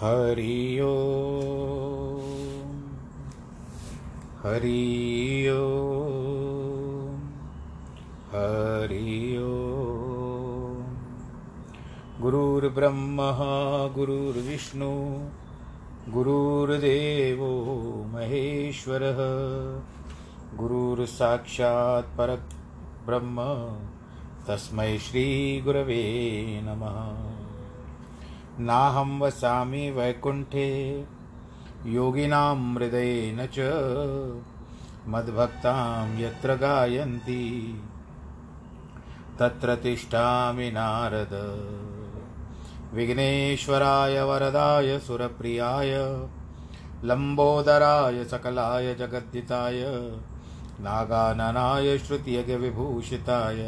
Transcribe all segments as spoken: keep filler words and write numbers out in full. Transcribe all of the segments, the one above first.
हरि ओम हरि ओम हरि ओम। गुरुर्ब्रह्मा गुरुर्विष्णु गुरुर्देवो महेश्वरः गुरुर्साक्षात् परब्रह्म तस्मै श्री गुरवे नमः। नाहं वसामि वैकुण्ठे योगिनां हृदयेन च मद्भक्तां यत्र गायन्ति तत्र तिष्ठामि नारद। विघ्नेश्वराय वरदाय सुरप्रियाय लम्बोदराय सकलाय जगद्दिताय नागाननाय श्रुतियज्ञविभूषिताय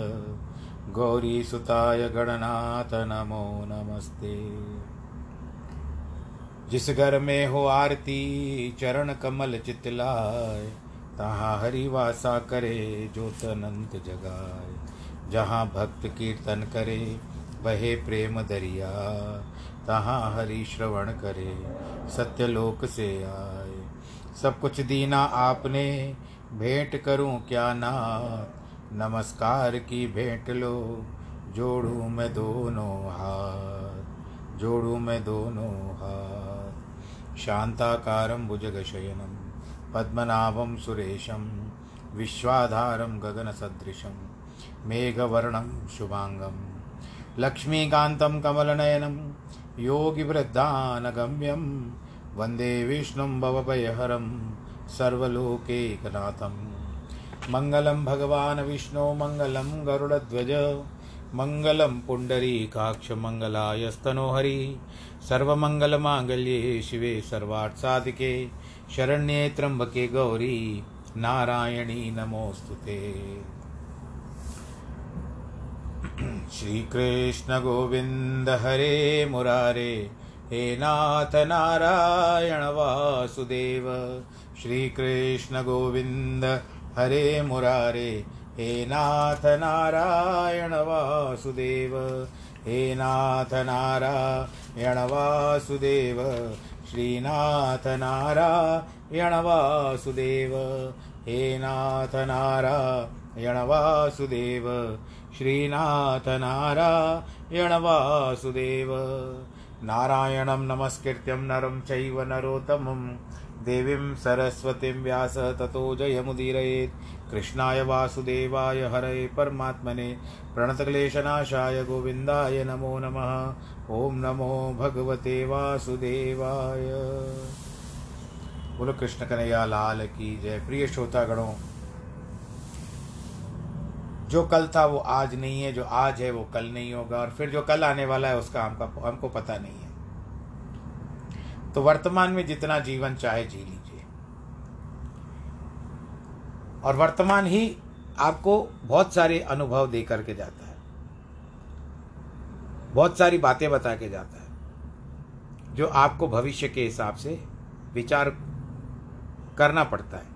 गौरीसुताय गणनाथ नमो नमस्ते। जिस घर में हो आरती चरण कमल चितलाय तहाँ हरि वासा करे ज्योत अनंत जगाए। जहाँ भक्त कीर्तन करे बहे प्रेम दरिया तहाँ हरि श्रवण करे सत्यलोक से आए। सब कुछ दीना आपने भेंट करूं क्या नाथ नमस्कार की भेंट लो जोड़ू मैं दोनों हाथ जोड़ू मैं दोनों हाथ। शांताकारं भुजगशयनं पद्मनाभं सुरेशं विश्वाधारं गगनसदृशं मेघवर्णं शुभांगं लक्ष्मीकान्तं कमलनयनं योगिवृद्धानगम्यं वन्दे विष्णुं भवभयहरं सर्वलोकैकनाथम्। मंगलम भगवान विष्णु मंगलम गरुड़ध्वज मंगलम पुंडरीकाक्ष मंगलायस्तनोहरि। सर्वमंगल मांगल्ये शिवे सर्वार्थ साधिके शरण्ये त्र्यंबके गौरी नारायणी नमोस्तुते। श्री कृष्ण गोविंद हरे मुरारे हे नाथ नारायण वासुदेव। श्री कृष्ण गोविंद हरे मुरारे हे नाथ नारायण वासुदेव हे नाथ नारायण वासुदेव श्रीनाथ नारायण वासुदेव हे नाथ नारायण वासुदेव श्रीनाथ नारायण वासुदेव। नारायणं नमस्कृत्यं नरं चैव नरोत्तमं देवीं सरस्वतीं व्यास ततो जयमुदीरयेत्। कृष्णाय वासुदेवाय हरये परमात्मने प्रणतक्लेशनाशाय गोविन्दाय नमो नमः। ओम नमो भगवते वासुदेवाय। बोलो कृष्ण कन्हैया लाल की जय। प्रिय श्रोतागणों, जो कल था वो आज नहीं है, जो आज है वो कल नहीं होगा, और फिर जो कल आने वाला है उसका हमका हमको पता नहीं है। तो वर्तमान में जितना जीवन चाहे जी लीजिए, और वर्तमान ही आपको बहुत सारे अनुभव दे करके जाता है, बहुत सारी बातें बता के जाता है, जो आपको भविष्य के हिसाब से विचार करना पड़ता है।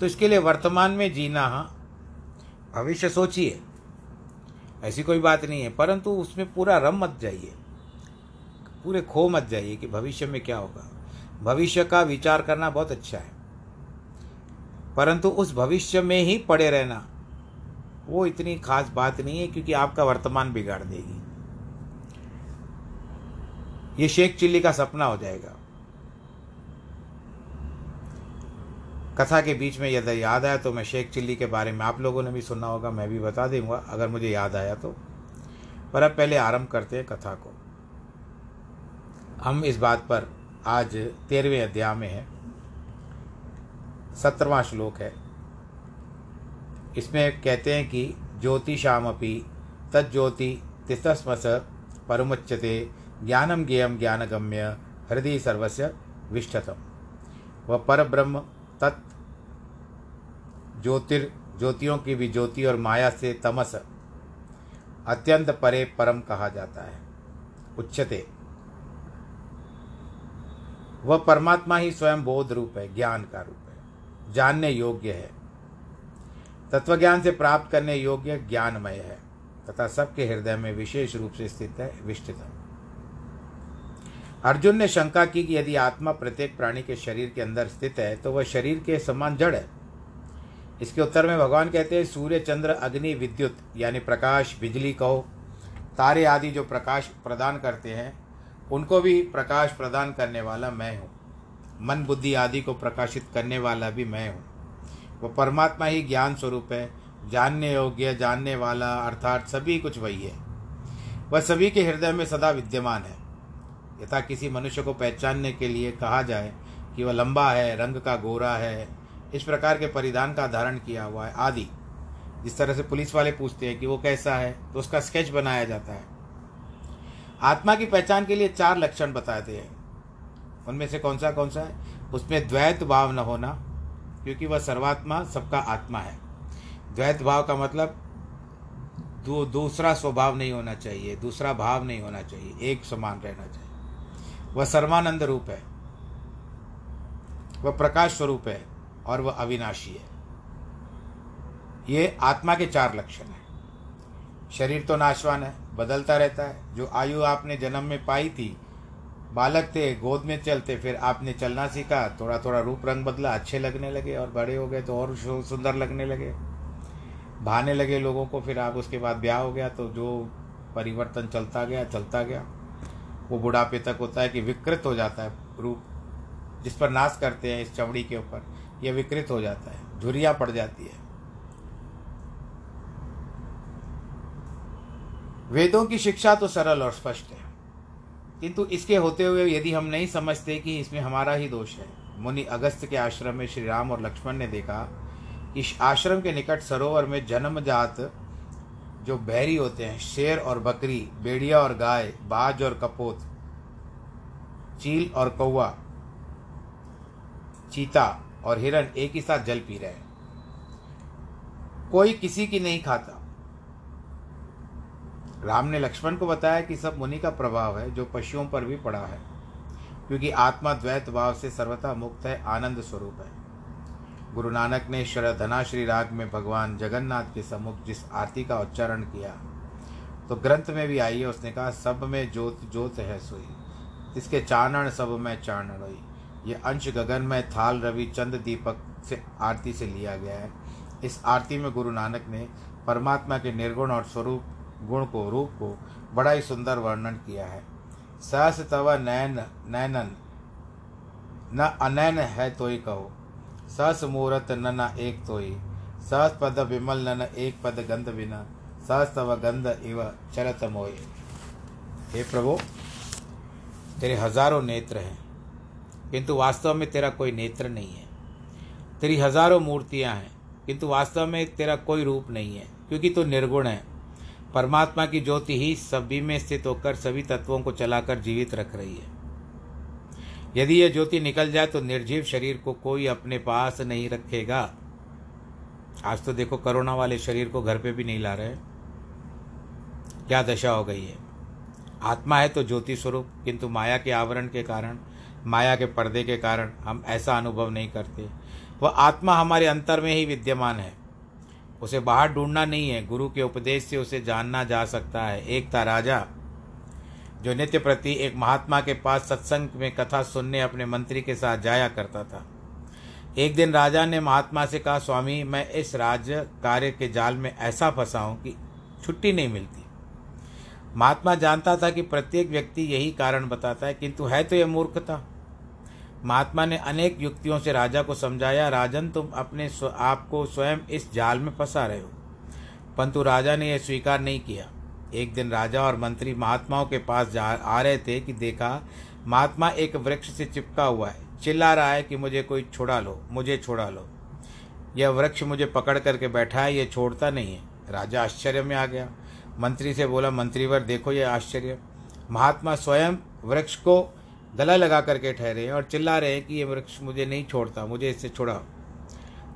तो इसके लिए वर्तमान में जीना, हाँ भविष्य सोचिए, ऐसी कोई बात नहीं है, परंतु उसमें पूरा रम मत जाइए, पूरे खो मत जाइए कि भविष्य में क्या होगा। भविष्य का विचार करना बहुत अच्छा है, परंतु उस भविष्य में ही पड़े रहना वो इतनी खास बात नहीं है, क्योंकि आपका वर्तमान बिगाड़ देगी। ये शेख चिल्ली का सपना हो जाएगा। कथा के बीच में यदि याद आया तो मैं शेख चिल्ली के बारे में आप लोगों ने भी सुना होगा, मैं भी बता दूंगा अगर मुझे याद आया तो। पर अब पहले आरंभ करते हैं कथा को। हम इस बात पर आज तेरहवें अध्याय में है, सत्रहवां श्लोक है। इसमें कहते हैं कि ज्योतिषामपि तज्ज्योति तिष्ठस्मस परमुच्यते ज्ञानम ज्ञेयम ज्ञानगम्य हृदि सर्वस्य विष्ठतम। वह परब्रह्म तत् ज्योतिर ज्योतियों की भी ज्योति और माया से तमस अत्यंत परे परम कहा जाता है। उच्यते, वह परमात्मा ही स्वयं बोध रूप है, ज्ञान का रूप है, जानने योग्य है, तत्वज्ञान से प्राप्त करने योग्य ज्ञानमय है तथा सबके हृदय में विशेष रूप से स्थित है। विष्ठितम अर्जुन ने शंका की कि यदि आत्मा प्रत्येक प्राणी के शरीर के अंदर स्थित है तो वह शरीर के समान जड़ है। इसके उत्तर में भगवान कहते हैं, सूर्य, चंद्र, अग्नि, विद्युत यानी प्रकाश, बिजली कहो, तारे आदि जो प्रकाश प्रदान करते हैं, उनको भी प्रकाश प्रदान करने वाला मैं हूँ। मन, बुद्धि आदि को प्रकाशित करने वाला भी मैं हूँ। वह परमात्मा ही ज्ञान स्वरूप है, जानने योग्य, जानने वाला, अर्थात सभी कुछ वही है। वह सभी के हृदय में सदा विद्यमान है। यथा किसी मनुष्य को पहचानने के लिए कहा जाए कि वह लंबा है, रंग का गोरा है, इस प्रकार के परिधान का धारण किया हुआ है आदि। जिस तरह से पुलिस वाले पूछते हैं कि वो कैसा है तो उसका स्केच बनाया जाता है। आत्मा की पहचान के लिए चार लक्षण बताते हैं। उनमें से कौन सा कौन सा है? उसमें द्वैत भाव न होना, क्योंकि वह सर्वात्मा सबका आत्मा है। द्वैत भाव का मतलब दू, दूसरा स्वभाव नहीं होना चाहिए, दूसरा भाव नहीं होना चाहिए, एक समान रहना चाहिए। वह सर्वानंद रूप है, वह प्रकाश स्वरूप है और वह अविनाशी है। ये आत्मा के चार लक्षण हैं। शरीर तो नाशवान है, बदलता रहता है। जो आयु आपने जन्म में पाई थी, बालक थे, गोद में चलते, फिर आपने चलना सीखा, थोड़ा थोड़ा रूप रंग बदला, अच्छे लगने लगे, और बड़े हो गए तो और सुंदर लगने लगे, भाने लगे लोगों को। फिर आप उसके बाद ब्याह हो गया तो जो परिवर्तन चलता गया चलता गया वो बुढ़ापे तक होता है कि विकृत हो जाता है रूप, जिस पर नाश करते हैं इस चमड़ी के ऊपर, यह विकृत हो जाता है, झुर्रियाँ पड़ जाती है। वेदों की शिक्षा तो सरल और स्पष्ट है, किंतु इसके होते हुए यदि हम नहीं समझते कि इसमें हमारा ही दोष है। मुनि अगस्त के आश्रम में श्री राम और लक्ष्मण ने देखा कि आश्रम के निकट सरोवर में जन्मजात जो बहरी होते हैं, शेर और बकरी, भेड़िया और गाय, बाज और कपोत, चील और कौवा, चीता और हिरण एक ही साथ जल पी रहे हैं, कोई किसी की नहीं खाता। राम ने लक्ष्मण को बताया कि सब मुनि का प्रभाव है जो पशुओं पर भी पड़ा है, क्योंकि आत्मा द्वैत भाव से सर्वथा मुक्त है, आनंद स्वरूप है। गुरु नानक ने धनाश्री राग में भगवान जगन्नाथ के सम्मुख जिस आरती का उच्चारण किया तो ग्रंथ में भी आई है, उसने कहा, सब में ज्योत ज्योत है सोई, इसके चानण सब में चानण होई। यह अंश गगन में थाल रवि चंद दीपक से आरती से लिया गया है। इस आरती में गुरु नानक ने परमात्मा के निर्गुण और स्वरूप गुण को, रूप को बड़ा ही सुंदर वर्णन किया है। सहस तव नयन नयनन न अनैन है तोई कहो, सहस मूरत न न एक तोई, सहस पद विमल न न एक पद गंध बिना, सहस तव गंध इव चलत मोय। हे प्रभु, तेरे हजारों नेत्र हैं किंतु वास्तव में तेरा कोई नेत्र नहीं है, तेरी हजारों मूर्तियां हैं किंतु वास्तव में तेरा कोई रूप नहीं है, क्योंकि तू निर्गुण है। परमात्मा की ज्योति ही सभी में स्थित होकर सभी तत्वों को चलाकर जीवित रख रही है। यदि यह ज्योति निकल जाए तो निर्जीव शरीर को कोई अपने पास नहीं रखेगा। आज तो देखो, कोरोना वाले शरीर को घर पे भी नहीं ला रहे, क्या दशा हो गई है। आत्मा है तो ज्योति स्वरूप, किंतु माया के आवरण के कारण, माया के पर्दे के कारण हम ऐसा अनुभव नहीं करते। वह आत्मा हमारे अंतर में ही विद्यमान है, उसे बाहर ढूंढना नहीं है। गुरु के उपदेश से उसे जानना जा सकता है। एकता राजा जो नित्य प्रति एक महात्मा के पास सत्संग में कथा सुनने अपने मंत्री के साथ जाया करता था, एक दिन राजा ने महात्मा से कहा, स्वामी, मैं इस राज्य कार्य के जाल में ऐसा फंसा हूँ कि छुट्टी नहीं मिलती। महात्मा जानता था कि प्रत्येक व्यक्ति यही कारण बताता है, किंतु है तो यह मूर्खता। महात्मा ने अनेक युक्तियों से राजा को समझाया, राजन, तुम अपने आप को स्वयं इस जाल में फंसा रहे हो, परंतु राजा ने यह स्वीकार नहीं किया। एक दिन राजा और मंत्री महात्माओं के पास जा आ रहे थे कि देखा महात्मा एक वृक्ष से चिपका हुआ है, चिल्ला रहा है कि मुझे कोई छोड़ा लो, मुझे छोड़ा लो, यह वृक्ष मुझे पकड़ करके बैठा है, यह छोड़ता नहीं है। राजा आश्चर्य में आ गया, मंत्री से बोला, मंत्रीवर, देखो यह आश्चर्य, महात्मा स्वयं वृक्ष को गला लगा करके ठहरे हैं और चिल्ला रहे हैं कि ये वृक्ष मुझे नहीं छोड़ता, मुझे इससे छुड़ाओ,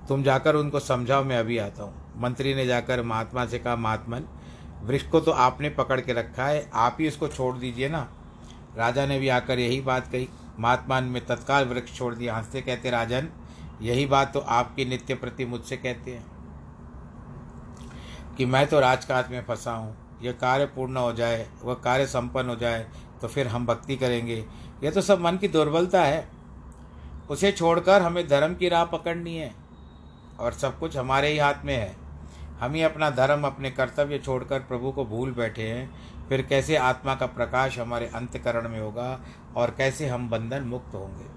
तुम जाकर उनको समझाओ, मैं अभी आता हूँ। मंत्री ने जाकर महात्मा से कहा, महात्मन, वृक्ष को तो आपने पकड़ के रखा है, आप ही इसको छोड़ दीजिए ना। राजा ने भी आकर यही बात कही। महात्मा ने तत्काल वृक्ष छोड़ दिया, हंसते कहते, राजन, यही बात तो आपकी नित्य प्रति मुझसे कहते हैं कि मैं तो राजकाज में फंसा हूँ, यह कार्य पूर्ण हो जाए, वह कार्य संपन्न हो जाए, तो फिर हम भक्ति करेंगे। यह तो सब मन की दुर्बलता है, उसे छोड़कर हमें धर्म की राह पकड़नी है और सब कुछ हमारे ही हाथ में है। हम ही अपना धर्म, अपने कर्तव्य छोड़कर प्रभु को भूल बैठे हैं, फिर कैसे आत्मा का प्रकाश हमारे अंतःकरण में होगा और कैसे हम बंधन मुक्त होंगे।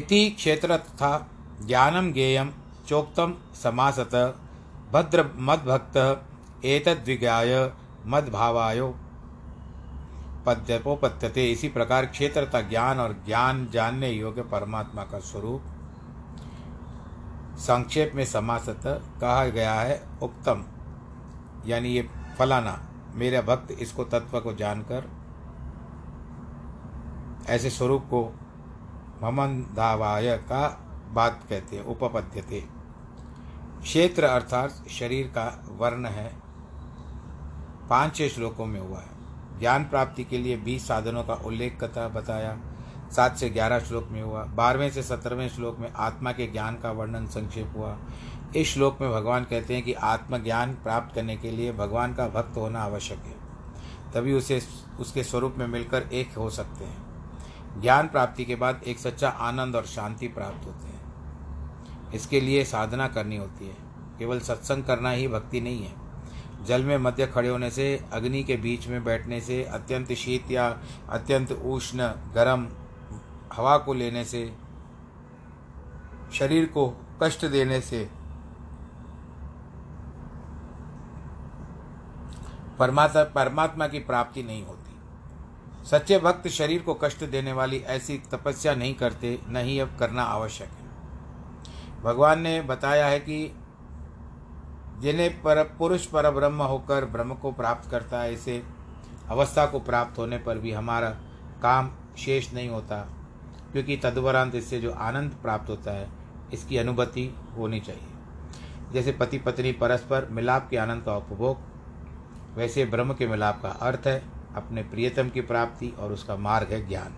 इति क्षेत्र तथा ज्ञानम ज्ञेयम चोक्तम समासत भद्र मद्भक्त एतद्विज्ञाय मद्भावायो पद्यपोपत्यते। इसी प्रकार क्षेत्र तथा ज्ञान और ज्ञान जानने योग्य परमात्मा का स्वरूप संक्षेप में समासत कहा गया है। उक्तम यानी ये फलाना मेरा भक्त इसको तत्व को जानकर ऐसे स्वरूप को ममंधावाय का बात कहते हैं, उपपद्यते। क्षेत्र अर्थात शरीर का वर्ण है, पाँच श्लोकों में हुआ है। ज्ञान प्राप्ति के लिए बीस साधनों का उल्लेख कथा बताया, सात से ग्यारह श्लोक में हुआ। बारहवें से सत्रहवें श्लोक में आत्मा के ज्ञान का वर्णन संक्षेप हुआ। इस श्लोक में भगवान कहते हैं कि आत्मज्ञान प्राप्त करने के लिए भगवान का भक्त होना आवश्यक है, तभी उसे उसके स्वरूप में मिलकर एक हो सकते हैं। ज्ञान प्राप्ति के बाद एक सच्चा आनंद और शांति प्राप्त होते हैं, इसके लिए साधना करनी होती है। केवल सत्संग करना ही भक्ति नहीं है। जल में मध्य खड़े होने से, अग्नि के बीच में बैठने से, अत्यंत शीत या अत्यंत उष्ण गर्म हवा को लेने से, शरीर को कष्ट देने से परमात्मा परमात्मा की प्राप्ति नहीं होती। सच्चे भक्त शरीर को कष्ट देने वाली ऐसी तपस्या नहीं करते, न ही अब करना आवश्यक है। भगवान ने बताया है कि जिन्हें पर पुरुष परब्रह्म होकर ब्रह्म को प्राप्त करता है, इसे अवस्था को प्राप्त होने पर भी हमारा काम शेष नहीं होता, क्योंकि तदुपरांत इससे जो आनंद प्राप्त होता है इसकी अनुभूति होनी चाहिए। जैसे पति पत्नी परस्पर मिलाप के आनंद का उपभोग, वैसे ब्रह्म के मिलाप का अर्थ है अपने प्रियतम की प्राप्ति, और उसका मार्ग है ज्ञान।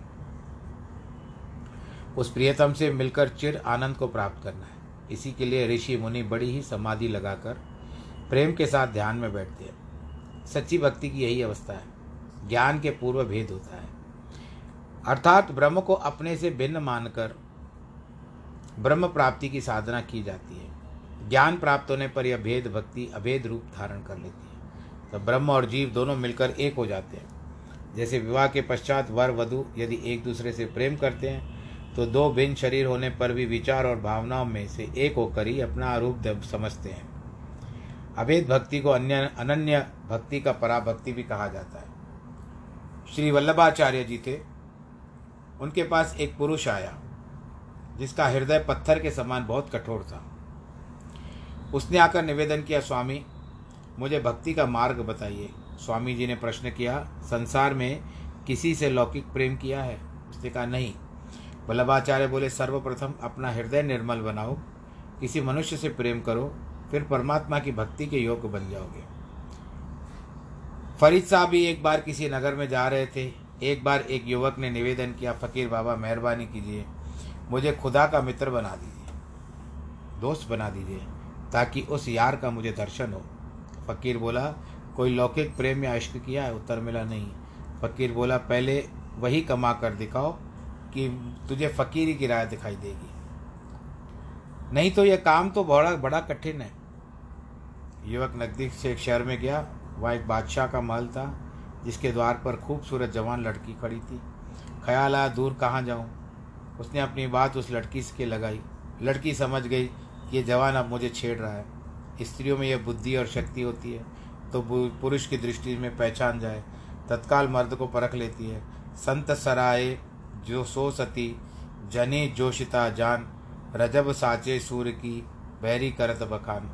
उस प्रियतम से मिलकर चिर आनंद को प्राप्त करना है। इसी के लिए ऋषि मुनि बड़ी ही समाधि लगाकर प्रेम के साथ ध्यान में बैठते हैं। सच्ची भक्ति की यही अवस्था है। ज्ञान के पूर्व भेद होता है, अर्थात ब्रह्म को अपने से भिन्न मानकर ब्रह्म प्राप्ति की साधना की जाती है। ज्ञान प्राप्त होने पर यह भेद भक्ति अभेद रूप धारण कर लेती है, तो ब्रह्म और जीव दोनों मिलकर एक हो जाते हैं। जैसे विवाह के पश्चात वर वधू यदि एक दूसरे से प्रेम करते हैं, तो दो भिन्न शरीर होने पर भी विचार और भावनाओं में से एक होकर ही अपना रूप समझते हैं। अभेद भक्ति को अन्य अनन्य भक्ति का पराभक्ति भी कहा जाता है। श्री वल्लभाचार्य जी थे, उनके पास एक पुरुष आया जिसका हृदय पत्थर के समान बहुत कठोर था। उसने आकर निवेदन किया, स्वामी मुझे भक्ति का मार्ग बताइए। स्वामी जी ने प्रश्न किया, संसार में किसी से लौकिक प्रेम किया है? उसने कहा नहीं। वल्लभाचार्य बोले, सर्वप्रथम अपना हृदय निर्मल बनाओ, किसी मनुष्य से प्रेम करो, फिर परमात्मा की भक्ति के योग्य बन जाओगे। फरीद साहब भी एक बार किसी नगर में जा रहे थे। एक बार एक युवक ने निवेदन किया, फकीर बाबा मेहरबानी कीजिए, मुझे खुदा का मित्र बना दीजिए, दोस्त बना दीजिए, ताकि उस यार का मुझे दर्शन हो। फकीर बोला, कोई लौकिक प्रेम या इश्क किया है? उत्तर मिला नहीं। फकीर बोला, पहले वही कमा कर दिखाओ कि तुझे फकीरी की राह दिखाई देगी, नहीं तो यह काम तो बड़ा बड़ा कठिन है। युवक नजदीक से एक शहर में गया। वह एक बादशाह का महल था, जिसके द्वार पर खूबसूरत जवान लड़की खड़ी थी। ख्याल आया, दूर कहाँ जाऊँ। उसने अपनी बात उस लड़की के लगाई। लड़की समझ गई कि ये जवान अब मुझे छेड़ रहा है। स्त्रियों में यह बुद्धि और शक्ति होती है, तो पुरुष की दृष्टि में पहचान जाए, तत्काल मर्द को परख लेती है। संत सराय जो सो सती जने जोशिता जान, रजब साचे सूर्य की बहरी करत बखान।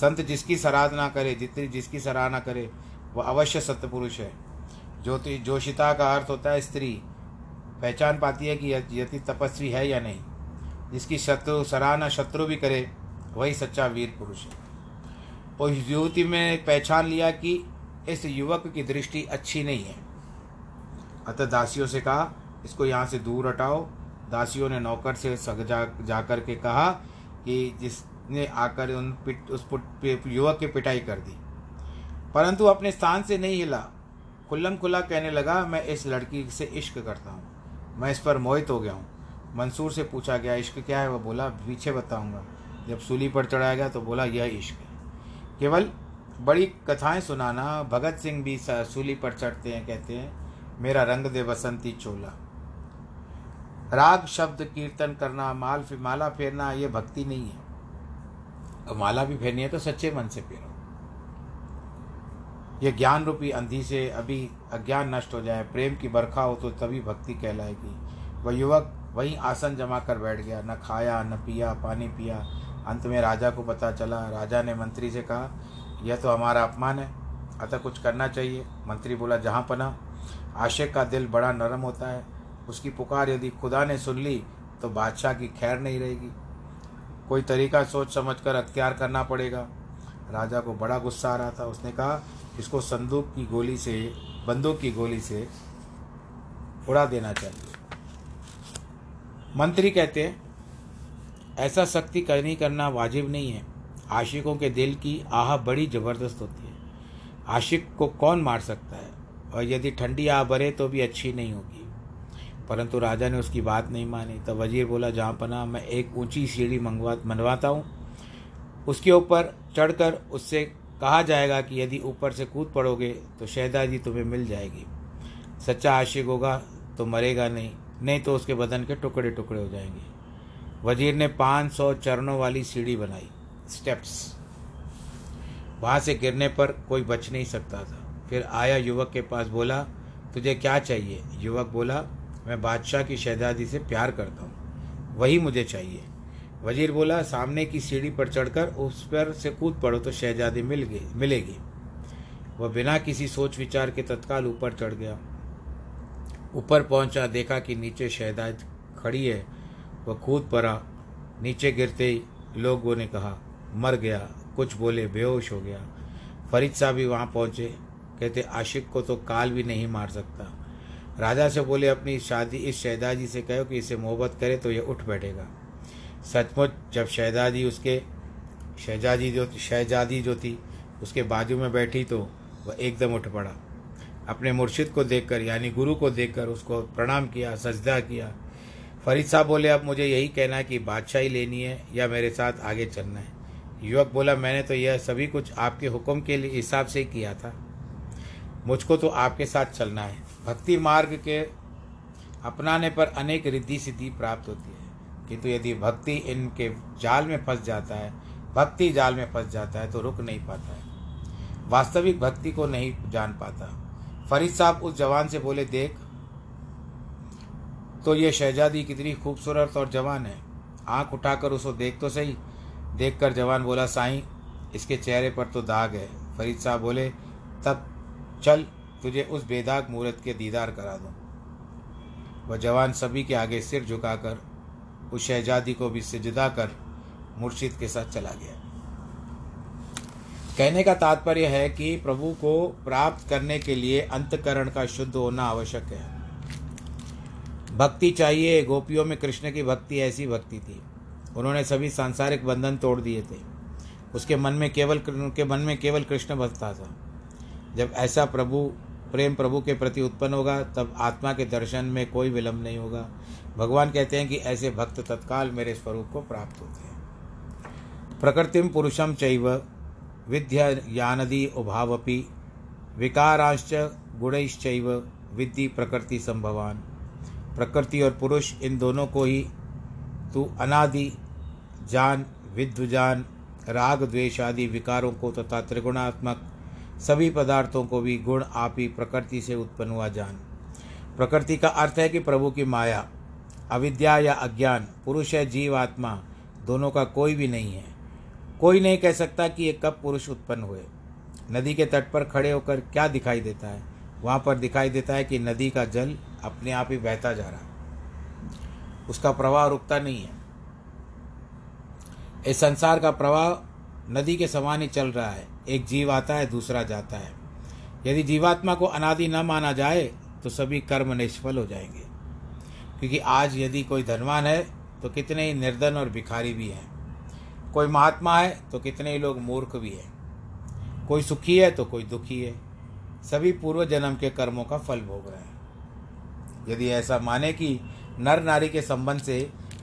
संत जिसकी सराहना करे, जितनी जिसकी सराहना करे, वह अवश्य सत्यपुरुष है। ज्योति जोशिता का अर्थ होता है स्त्री, पहचान पाती है कि यति तपस्वी है या नहीं। जिसकी शत्रु सराहना शत्रु भी करे, वही सच्चा वीर पुरुष है। और युवती में पहचान लिया कि इस युवक की दृष्टि अच्छी नहीं है, अतः दासियों से कहा, इसको यहाँ से दूर हटाओ। दासियों ने नौकर से सजा जा कर के कहा कि जिसने आकर उन पिट, उस युवक की पिटाई कर दी। परंतु अपने स्थान से नहीं हिला। खुल्लम खुला कहने लगा, मैं इस लड़की से इश्क करता हूँ, मैं इस पर मोहित हो गया हूँ। मंसूर से पूछा गया, इश्क क्या है? वह बोला, पीछे बताऊँगा। जब सूली पर चढ़ाया गया तो बोला, यह इश्क है। केवल बड़ी कथाएं सुनाना। भगत सिंह भी सूली पर चढ़ते हैं, कहते हैं, मेरा रंग दे बसंती चोला। राग शब्द कीर्तन करना, माल माला फेरना, ये भक्ति नहीं है। अब माला भी फेरनी है तो सच्चे मन से फेरो। यह ज्ञान रूपी अंधी से अभी अज्ञान नष्ट हो जाए, प्रेम की बरखा हो तो तभी भक्ति कहलाएगी। वह युवक वहीं आसन जमा कर बैठ गया, न खाया न पिया, पानी पिया। अंत में राजा को पता चला। राजा ने मंत्री से कहा, यह तो हमारा अपमान है, अतः कुछ करना चाहिए। मंत्री बोला, जहाँ पना, आशिक का दिल बड़ा नरम होता है, उसकी पुकार यदि खुदा ने सुन ली तो बादशाह की खैर नहीं रहेगी। कोई तरीका सोच समझकर अख्तियार करना पड़ेगा। राजा को बड़ा गुस्सा आ रहा था। उसने कहा, इसको संदूक की गोली से बंदूक की गोली से उड़ा देना चाहिए। मंत्री कहते हैं, ऐसा सख्ती करनी करना वाजिब नहीं है। आशिकों के दिल की आह बड़ी ज़बरदस्त होती है, आशिक को कौन मार सकता है? और यदि ठंडी आह भरे तो भी अच्छी नहीं होगी। परंतु राजा ने उसकी बात नहीं मानी। तब वजीर बोला, जहाँ पना, मैं एक ऊंची सीढ़ी मंगवा मनवाता हूँ, उसके ऊपर चढ़कर उससे कहा जाएगा कि यदि ऊपर से कूद पड़ोगे तो शहजादी तुम्हें मिल जाएगी। सच्चा आशिक होगा तो मरेगा नहीं, नहीं तो उसके बदन के टुकड़े टुकड़े हो जाएंगे। वजीर ने पाँच सौ चरणों वाली सीढ़ी बनाई, स्टेप्स। वहाँ से गिरने पर कोई बच नहीं सकता था। फिर आया युवक के पास, बोला, तुझे क्या चाहिए? युवक बोला, मैं बादशाह की शहजादी से प्यार करता हूँ, वही मुझे चाहिए। वजीर बोला, सामने की सीढ़ी पर चढ़कर उस पर से कूद पड़ो तो शहजादी मिल गई मिलेगी। वह बिना किसी सोच विचार के तत्काल ऊपर चढ़ गया। ऊपर पहुँचा, देखा कि नीचे शहजादी खड़ी है। वह कूद पड़ा। नीचे गिरते ही लोगों ने कहा, मर गया, कुछ बोले बेहोश हो गया। फरीद साहब भी वहाँ पहुँचे, कहते, आशिक को तो काल भी नहीं मार सकता। राजा से बोले, अपनी शादी इस शहजादी से कहो कि इसे मोहब्बत करे तो यह उठ बैठेगा। सचमुच जब शहजादी उसके शहजादी जो शहजादी जो थी उसके बाजू में बैठी तो वह एकदम उठ पड़ा। अपने मुर्शिद को देखकर, यानी गुरु को देखकर, उसको प्रणाम किया, सजदा किया। फरीद साहब बोले, अब मुझे यही कहना है कि बादशाही लेनी है या मेरे साथ आगे चलना है। युवक बोला, मैंने तो यह सभी कुछ आपके हुक्म के हिसाब से किया था, मुझको तो आपके साथ चलना है। भक्ति मार्ग के अपनाने पर अनेक रिद्धि सिद्धि प्राप्त होती है, किंतु यदि भक्ति इनके जाल में फंस जाता है भक्ति जाल में फंस जाता है तो रुक नहीं पाता है, वास्तविक भक्ति को नहीं जान पाता। फरीद साहब उस जवान से बोले, देख तो ये शहजादी कितनी खूबसूरत और जवान है, आंख उठाकर उसको देख तो सही। देखकर जवान बोला, साईं, इसके चेहरे पर तो दाग है। फरीद साहब बोले, तब चल, तुझे उस बेदाग मूरत के दीदार करा दूँ। वह जवान सभी के आगे सिर झुकाकर उस शहजादी को भी सिजदा कर मुर्शिद के साथ चला गया। कहने का तात्पर्य है कि प्रभु को प्राप्त करने के लिए अंतःकरण का शुद्ध होना आवश्यक है। भक्ति चाहिए। गोपियों में कृष्ण की भक्ति ऐसी भक्ति थी, उन्होंने सभी सांसारिक बंधन तोड़ दिए थे। उसके मन में केवल उनके मन में केवल कृष्ण बसता था। जब ऐसा प्रभु प्रेम प्रभु के प्रति उत्पन्न होगा तब आत्मा के दर्शन में कोई विलम्ब नहीं होगा। भगवान कहते हैं कि ऐसे भक्त तत्काल मेरे स्वरूप को प्राप्त होते हैं। प्रकृतिम पुरुषम चैव विद्यायानदि उभावपि विकारांश्च गुणैश्चैव विद्धि प्रकृति संभवान। प्रकृति और पुरुष, इन दोनों को ही तू अनादि जान, विद्वजान, राग द्वेष आदि विकारों को तथा त्रिगुणात्मक सभी पदार्थों को भी गुण आप ही प्रकृति से उत्पन्न हुआ जान। प्रकृति का अर्थ है कि प्रभु की माया, अविद्या या अज्ञान। पुरुष है जीव आत्मा, दोनों का कोई भी नहीं है। कोई नहीं कह सकता कि ये कब पुरुष उत्पन्न हुए। नदी के तट पर खड़े होकर क्या दिखाई देता है? वहाँ पर दिखाई देता है कि नदी का जल अपने आप ही बहता जा रहा है, उसका प्रवाह रुकता नहीं है। इस संसार का प्रवाह नदी के समान ही चल रहा है, एक जीव आता है दूसरा जाता है। यदि जीवात्मा को अनादि न माना जाए तो सभी कर्म निष्फल हो जाएंगे, क्योंकि आज यदि कोई धनवान है तो कितने ही निर्धन और भिखारी भी हैं, कोई महात्मा है तो कितने ही लोग मूर्ख भी हैं, कोई सुखी है तो कोई दुखी है, सभी पूर्व जन्म के कर्मों का फल भोग रहे हैं। यदि ऐसा माने कि नर नारी के संबंध से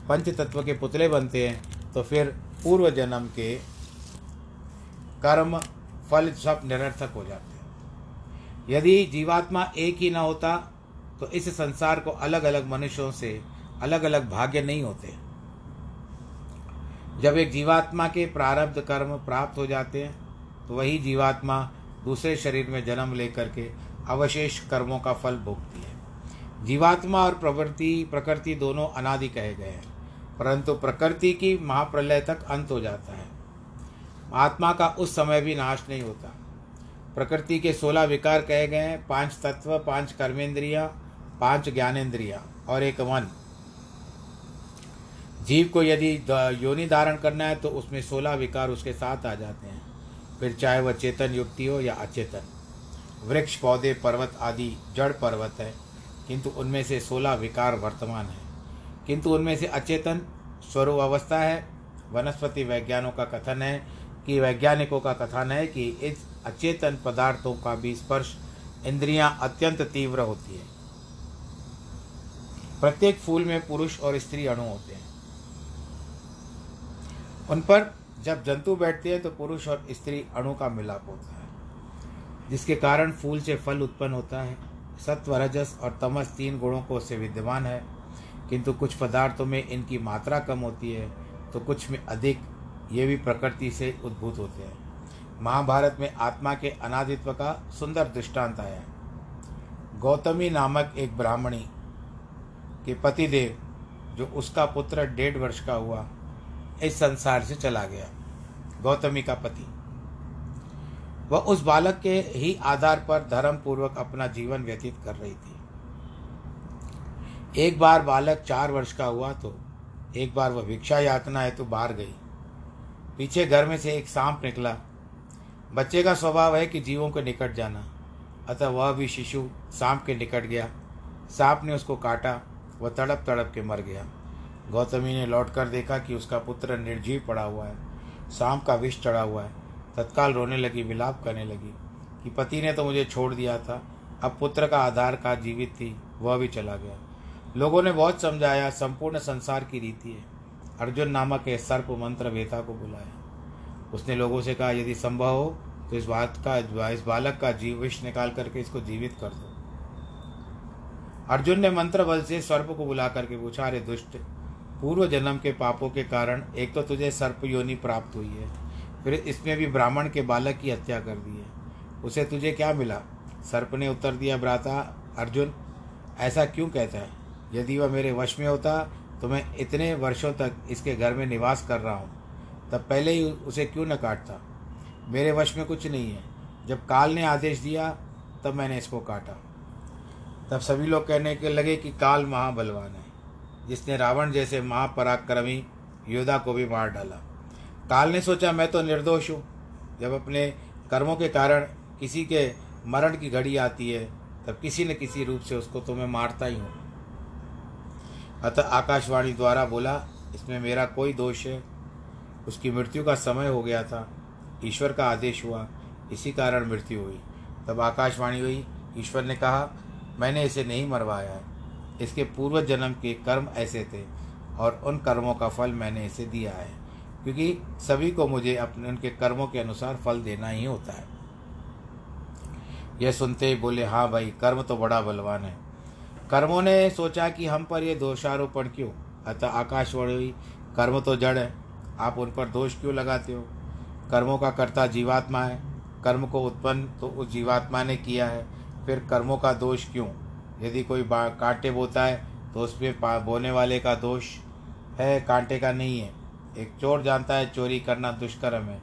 पंच तत्व के पुतले बनते हैं तो फिर पूर्व जन्म के कर्म फल सब निरर्थक हो जाते हैं। यदि जीवात्मा एक ही न होता तो इस संसार को अलग अलग मनुष्यों से अलग अलग भाग्य नहीं होते। जब एक जीवात्मा के प्रारब्ध कर्म प्राप्त हो जाते हैं तो वही जीवात्मा दूसरे शरीर में जन्म लेकर के अवशेष कर्मों का फल भोगती है। जीवात्मा और प्रवृत्ति प्रकृति दोनों अनादि कहे गए हैं, परंतु प्रकृति की महाप्रलय तक अंत हो जाता है, आत्मा का उस समय भी नाश नहीं होता। प्रकृति के सोलह विकार कहे गए हैं, पांच तत्व, पांच कर्मेंद्रियां, पांच ज्ञानेंद्रियां और एक मन। जीव को यदि योनि धारण करना है तो उसमें सोलह विकार उसके साथ आ जाते हैं, फिर चाहे वह चेतन युक्ति हो या अचेतन। वृक्ष, पौधे, पर्वत आदि जड़ पर्वत है, किंतु उनमें से सोलह विकार वर्तमान है, किंतु उनमें से अचेतन स्वरूप अवस्था है। वनस्पति वैज्ञानिकों का कथन है कि वैज्ञानिकों का कथन है कि इस अचेतन पदार्थों का भी स्पर्श इंद्रियां अत्यंत तीव्र होती है। प्रत्येक फूल में पुरुष और स्त्री अणु होते हैं, उन पर जब जंतु बैठते हैं तो पुरुष और स्त्री अणु का मिलाप होता है, जिसके कारण फूल से फल उत्पन्न होता है। सत्व, रजस और तमस तीन गुणों को से विद्यमान है, किंतु कुछ पदार्थों में इनकी मात्रा कम होती है तो कुछ में अधिक, ये भी प्रकृति से उद्भूत होते हैं। महाभारत में आत्मा के अनादित्व का सुंदर दृष्टांत आया है। गौतमी नामक एक ब्राह्मणी के पतिदेव, जो उसका पुत्र डेढ़ वर्ष का हुआ, इस संसार से चला गया। गौतमी का पति वह उस बालक के ही आधार पर धर्म पूर्वक अपना जीवन व्यतीत कर रही थी। एक बार बालक चार वर्ष का हुआ तो एक बार वह भिक्षा यातना हेतु बाहर गई। पीछे घर में से एक सांप निकला। बच्चे का स्वभाव है कि जीवों के निकट जाना, अतः वह भी शिशु सांप के निकट गया। सांप ने उसको काटा, वह तड़प तड़प के मर गया। गौतमी ने लौटकर देखा कि उसका पुत्र निर्जीव पड़ा हुआ है, सांप का विष चढ़ा हुआ है। तत्काल रोने लगी, विलाप करने लगी कि पति ने तो मुझे छोड़ दिया था, अब पुत्र का आधार का जीवित थी, वह भी चला गया। लोगों ने बहुत समझाया, संपूर्ण संसार की रीति है। अर्जुन नामक के सर्प मंत्र वेता को बुलाया। उसने लोगों से कहा, यदि संभव हो तो इस बात का इस बालक का जीव विष निकाल करके इसको जीवित कर दो। अर्जुन ने मंत्र बल से सर्प को बुला करके पूछा, अरे दुष्ट, पूर्व जन्म के पापों के कारण एक तो तुझे सर्प योनि प्राप्त हुई है, फिर इसमें भी ब्राह्मण के बालक की हत्या कर दी है, उसे तुझे क्या मिला? सर्प ने उत्तर दिया, भ्राता अर्जुन, ऐसा क्यों कहता है? यदि वह मेरे वश में होता तो मैं इतने वर्षों तक इसके घर में निवास कर रहा हूँ, तब पहले ही उसे क्यों न काटता? मेरे वश में कुछ नहीं है, जब काल ने आदेश दिया तब मैंने इसको काटा। तब सभी लोग कहने के लगे कि काल महाबलवान है, जिसने रावण जैसे महापराक्रमी योद्धा को भी मार डाला। काल ने सोचा, मैं तो निर्दोष हूँ, जब अपने कर्मों के कारण किसी के मरण की घड़ी आती है तब किसी न किसी रूप से उसको तो मैं मारता ही हूँ। अतः आकाशवाणी द्वारा बोला, इसमें मेरा कोई दोष है, उसकी मृत्यु का समय हो गया था, ईश्वर का आदेश हुआ, इसी कारण मृत्यु हुई। तब आकाशवाणी हुई, ईश्वर ने कहा, मैंने इसे नहीं मरवाया है, इसके पूर्व जन्म के कर्म ऐसे थे और उन कर्मों का फल मैंने इसे दिया है, क्योंकि सभी को मुझे अपने उनके कर्मों के अनुसार फल देना ही होता है। यह सुनते ही बोले, हाँ भाई, कर्म तो बड़ा बलवान है। कर्मों ने सोचा कि हम पर यह दोषारोपण क्यों? अतः आकाशवाणी, कर्म तो जड़ है, आप उन पर दोष क्यों लगाते हो? कर्मों का कर्ता जीवात्मा है, कर्म को उत्पन्न तो उस जीवात्मा ने किया है, फिर कर्मों का दोष क्यों? यदि कोई कांटे बोता है तो उसमें बोने वाले का दोष है, कांटे का नहीं है। एक चोर जानता है चोरी करना दुष्कर्म है,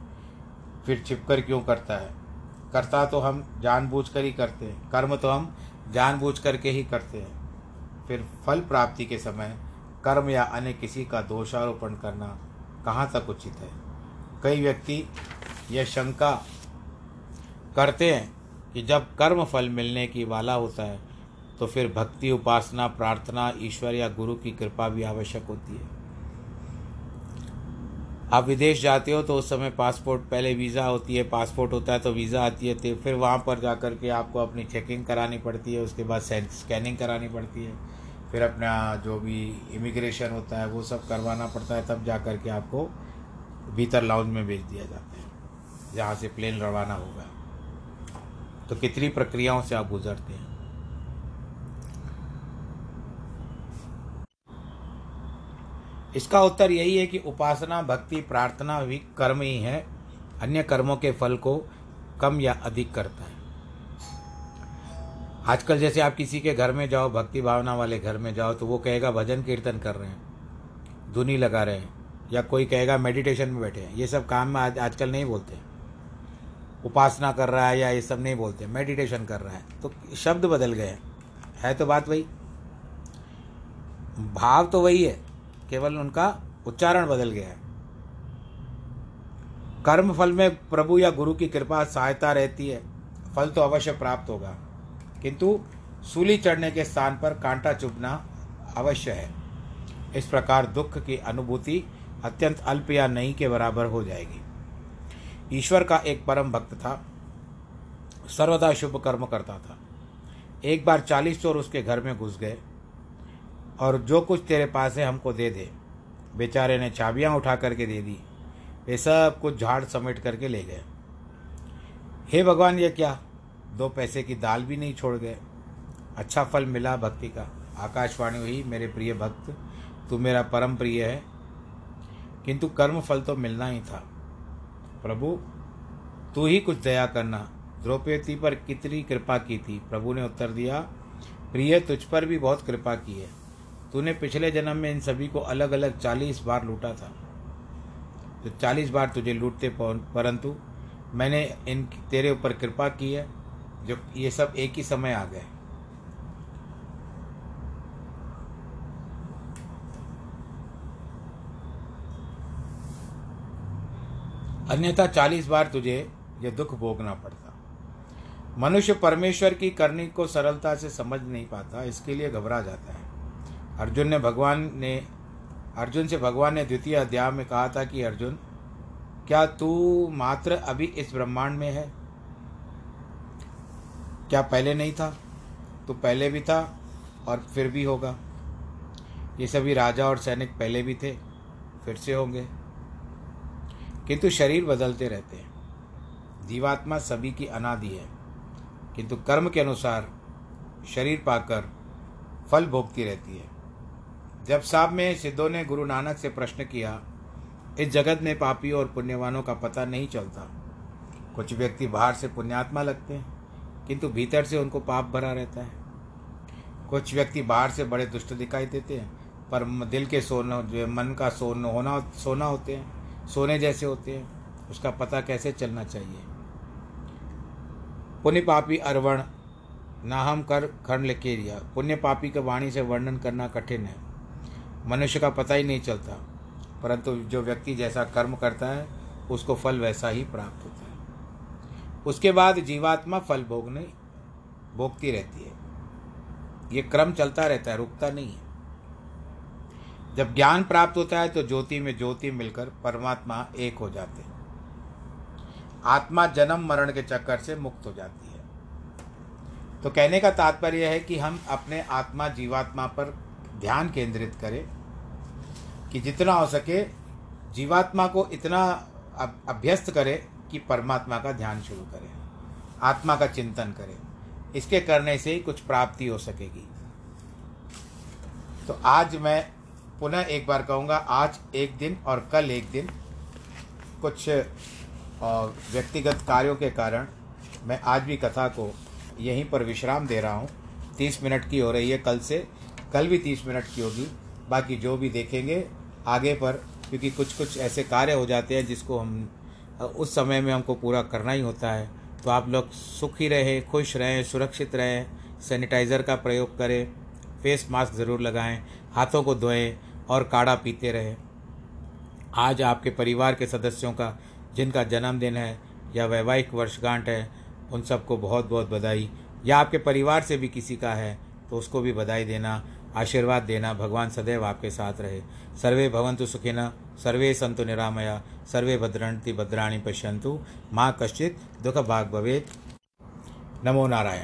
फिर छिपकर क्यों करता है? कर्ता तो हम जानबूझकर ही करते हैं, कर्म तो हम जानबूझ करके ही करते हैं। फिर फल प्राप्ति के समय कर्म या अन्य किसी का दोषारोपण करना कहाँ तक उचित है? कई व्यक्ति यह शंका करते हैं कि जब कर्म फल मिलने की वाला होता है तो फिर भक्ति, उपासना, प्रार्थना, ईश्वर या गुरु की कृपा भी आवश्यक होती है। आप विदेश जाते हो तो उस समय पासपोर्ट, पहले वीज़ा होती है, पासपोर्ट होता है तो वीज़ा आती है, तो फिर वहाँ पर जा कर के आपको अपनी चेकिंग करानी पड़ती है, उसके बाद स्कैनिंग करानी पड़ती है, फिर अपना जो भी इमिग्रेशन होता है वो सब करवाना पड़ता है, तब जा कर के आपको भीतर लाउंज में भेज दिया जाता है जहाँ से प्लेन रवाना होगा। तो कितनी प्रक्रियाओं से आप गुजरते हैं। इसका उत्तर यही है कि उपासना, भक्ति, प्रार्थना भी कर्म ही है, अन्य कर्मों के फल को कम या अधिक करता है। आजकल जैसे आप किसी के घर में जाओ, भक्ति भावना वाले घर में जाओ, तो वो कहेगा भजन कीर्तन कर रहे हैं, धुनी लगा रहे हैं, या कोई कहेगा मेडिटेशन में बैठे हैं। ये सब काम में आज आजकल नहीं बोलते, उपासना कर रहा है या ये सब नहीं बोलते, मेडिटेशन कर रहा है, तो शब्द बदल गए हैं। है तो बात वही, भाव तो वही है, केवल उनका उच्चारण बदल गया है। कर्म फल में प्रभु या गुरु की कृपा सहायता रहती है, फल तो अवश्य प्राप्त होगा, किंतु सूली चढ़ने के स्थान पर कांटा चुभना अवश्य है। इस प्रकार दुख की अनुभूति अत्यंत अल्प या नहीं के बराबर हो जाएगी। ईश्वर का एक परम भक्त था, सर्वदा शुभ कर्म करता था। एक बार चालीस चोर उसके घर में घुस गए और जो कुछ तेरे पास है हमको दे दे। बेचारे ने चाबियां उठा करके दे दी, वे सब कुछ झाड़ समेट करके ले गए। हे भगवान, ये क्या, दो पैसे की दाल भी नहीं छोड़ गए। अच्छा फल मिला भक्ति का। आकाशवाणी हुई, मेरे प्रिय भक्त, तू मेरा परम प्रिय है, किंतु कर्म फल तो मिलना ही था। प्रभु तू ही कुछ दया करना। द्रौपदी पर कितनी कृपा की थी। प्रभु ने उत्तर दिया, प्रिय तुझ पर भी बहुत कृपा की है। तूने पिछले जन्म में इन सभी को अलग अलग चालीस बार लूटा था, तो चालीस बार तुझे लूटते, परंतु मैंने इन तेरे ऊपर कृपा की है, जो ये सब एक ही समय आ गए। अन्यथा चालीस बार तुझे ये दुख भोगना पड़ता। मनुष्य परमेश्वर की करनी को सरलता से समझ नहीं पाता, इसके लिए घबरा जाता है। अर्जुन ने भगवान ने अर्जुन से भगवान ने द्वितीय अध्याय में कहा था कि अर्जुन, क्या तू मात्र अभी इस ब्रह्मांड में है? क्या पहले नहीं था? तो पहले भी था और फिर भी होगा। ये सभी राजा और सैनिक पहले भी थे, फिर से होंगे, किंतु शरीर बदलते रहते हैं। जीवात्मा सभी की अनादि है, किंतु कर्म के अनुसार शरीर पाकर फल भोगती रहती है। जब साहब में सिद्धों ने गुरु नानक से प्रश्न किया, इस जगत में पापियों और पुण्यवानों का पता नहीं चलता। कुछ व्यक्ति बाहर से पुण्यात्मा लगते हैं, किंतु भीतर से उनको पाप भरा रहता है। कुछ व्यक्ति बाहर से बड़े दुष्ट दिखाई देते हैं, पर दिल के सोना जो मन का सोना होना सोना होते हैं सोने जैसे होते हैं। उसका पता कैसे चलना चाहिए? पुण्य पापी अर्वण नाहम कर खंड लिखे दिया। पुण्य पापी के वाणी से वर्णन करना कठिन है, मनुष्य का पता ही नहीं चलता, परंतु जो व्यक्ति जैसा कर्म करता है उसको फल वैसा ही प्राप्त होता है। उसके बाद जीवात्मा फल भोगने भोगती रहती है। ये क्रम चलता रहता है, रुकता नहीं है। जब ज्ञान प्राप्त होता है तो ज्योति में ज्योति मिलकर परमात्मा एक हो जाते हैं। आत्मा जन्म मरण के चक्कर से मुक्त हो जाती है। तो कहने का तात्पर्य यह है कि हम अपने आत्मा जीवात्मा पर ध्यान केंद्रित करें कि जितना हो सके जीवात्मा को इतना अभ्यस्त करें कि परमात्मा का ध्यान शुरू करें, आत्मा का चिंतन करें। इसके करने से ही कुछ प्राप्ति हो सकेगी। तो आज मैं पुनः एक बार कहूँगा, आज एक दिन और कल एक दिन कुछ व्यक्तिगत कार्यों के कारण मैं आज भी कथा को यहीं पर विश्राम दे रहा हूँ। तीस मिनट की हो रही है, कल से कल भी तीस मिनट की होगी। बाकी जो भी देखेंगे आगे पर, क्योंकि कुछ कुछ ऐसे कार्य हो जाते हैं जिसको हम उस समय में हमको पूरा करना ही होता है। तो आप लोग सुखी रहें, खुश रहें, सुरक्षित रहें, सैनिटाइज़र का प्रयोग करें, फेस मास्क ज़रूर लगाएं, हाथों को धोएं और काढ़ा पीते रहें। आज आपके परिवार के सदस्यों का जिनका जन्मदिन है या वैवाहिक वर्षगांठ है, उन सबको बहुत बहुत बधाई, या आपके परिवार से भी किसी का है तो उसको भी बधाई देना। आशीर्वाद देना। भगवान सदैव आपके साथ रहे। सर्वे भवन्तु सुखिनः, सर्वे सन्तु निरामया, सर्वे भद्रंति भद्राणि पश्यन्तु, माँ कश्चित् दुःखभाग् भवेत्। नमो नारायण।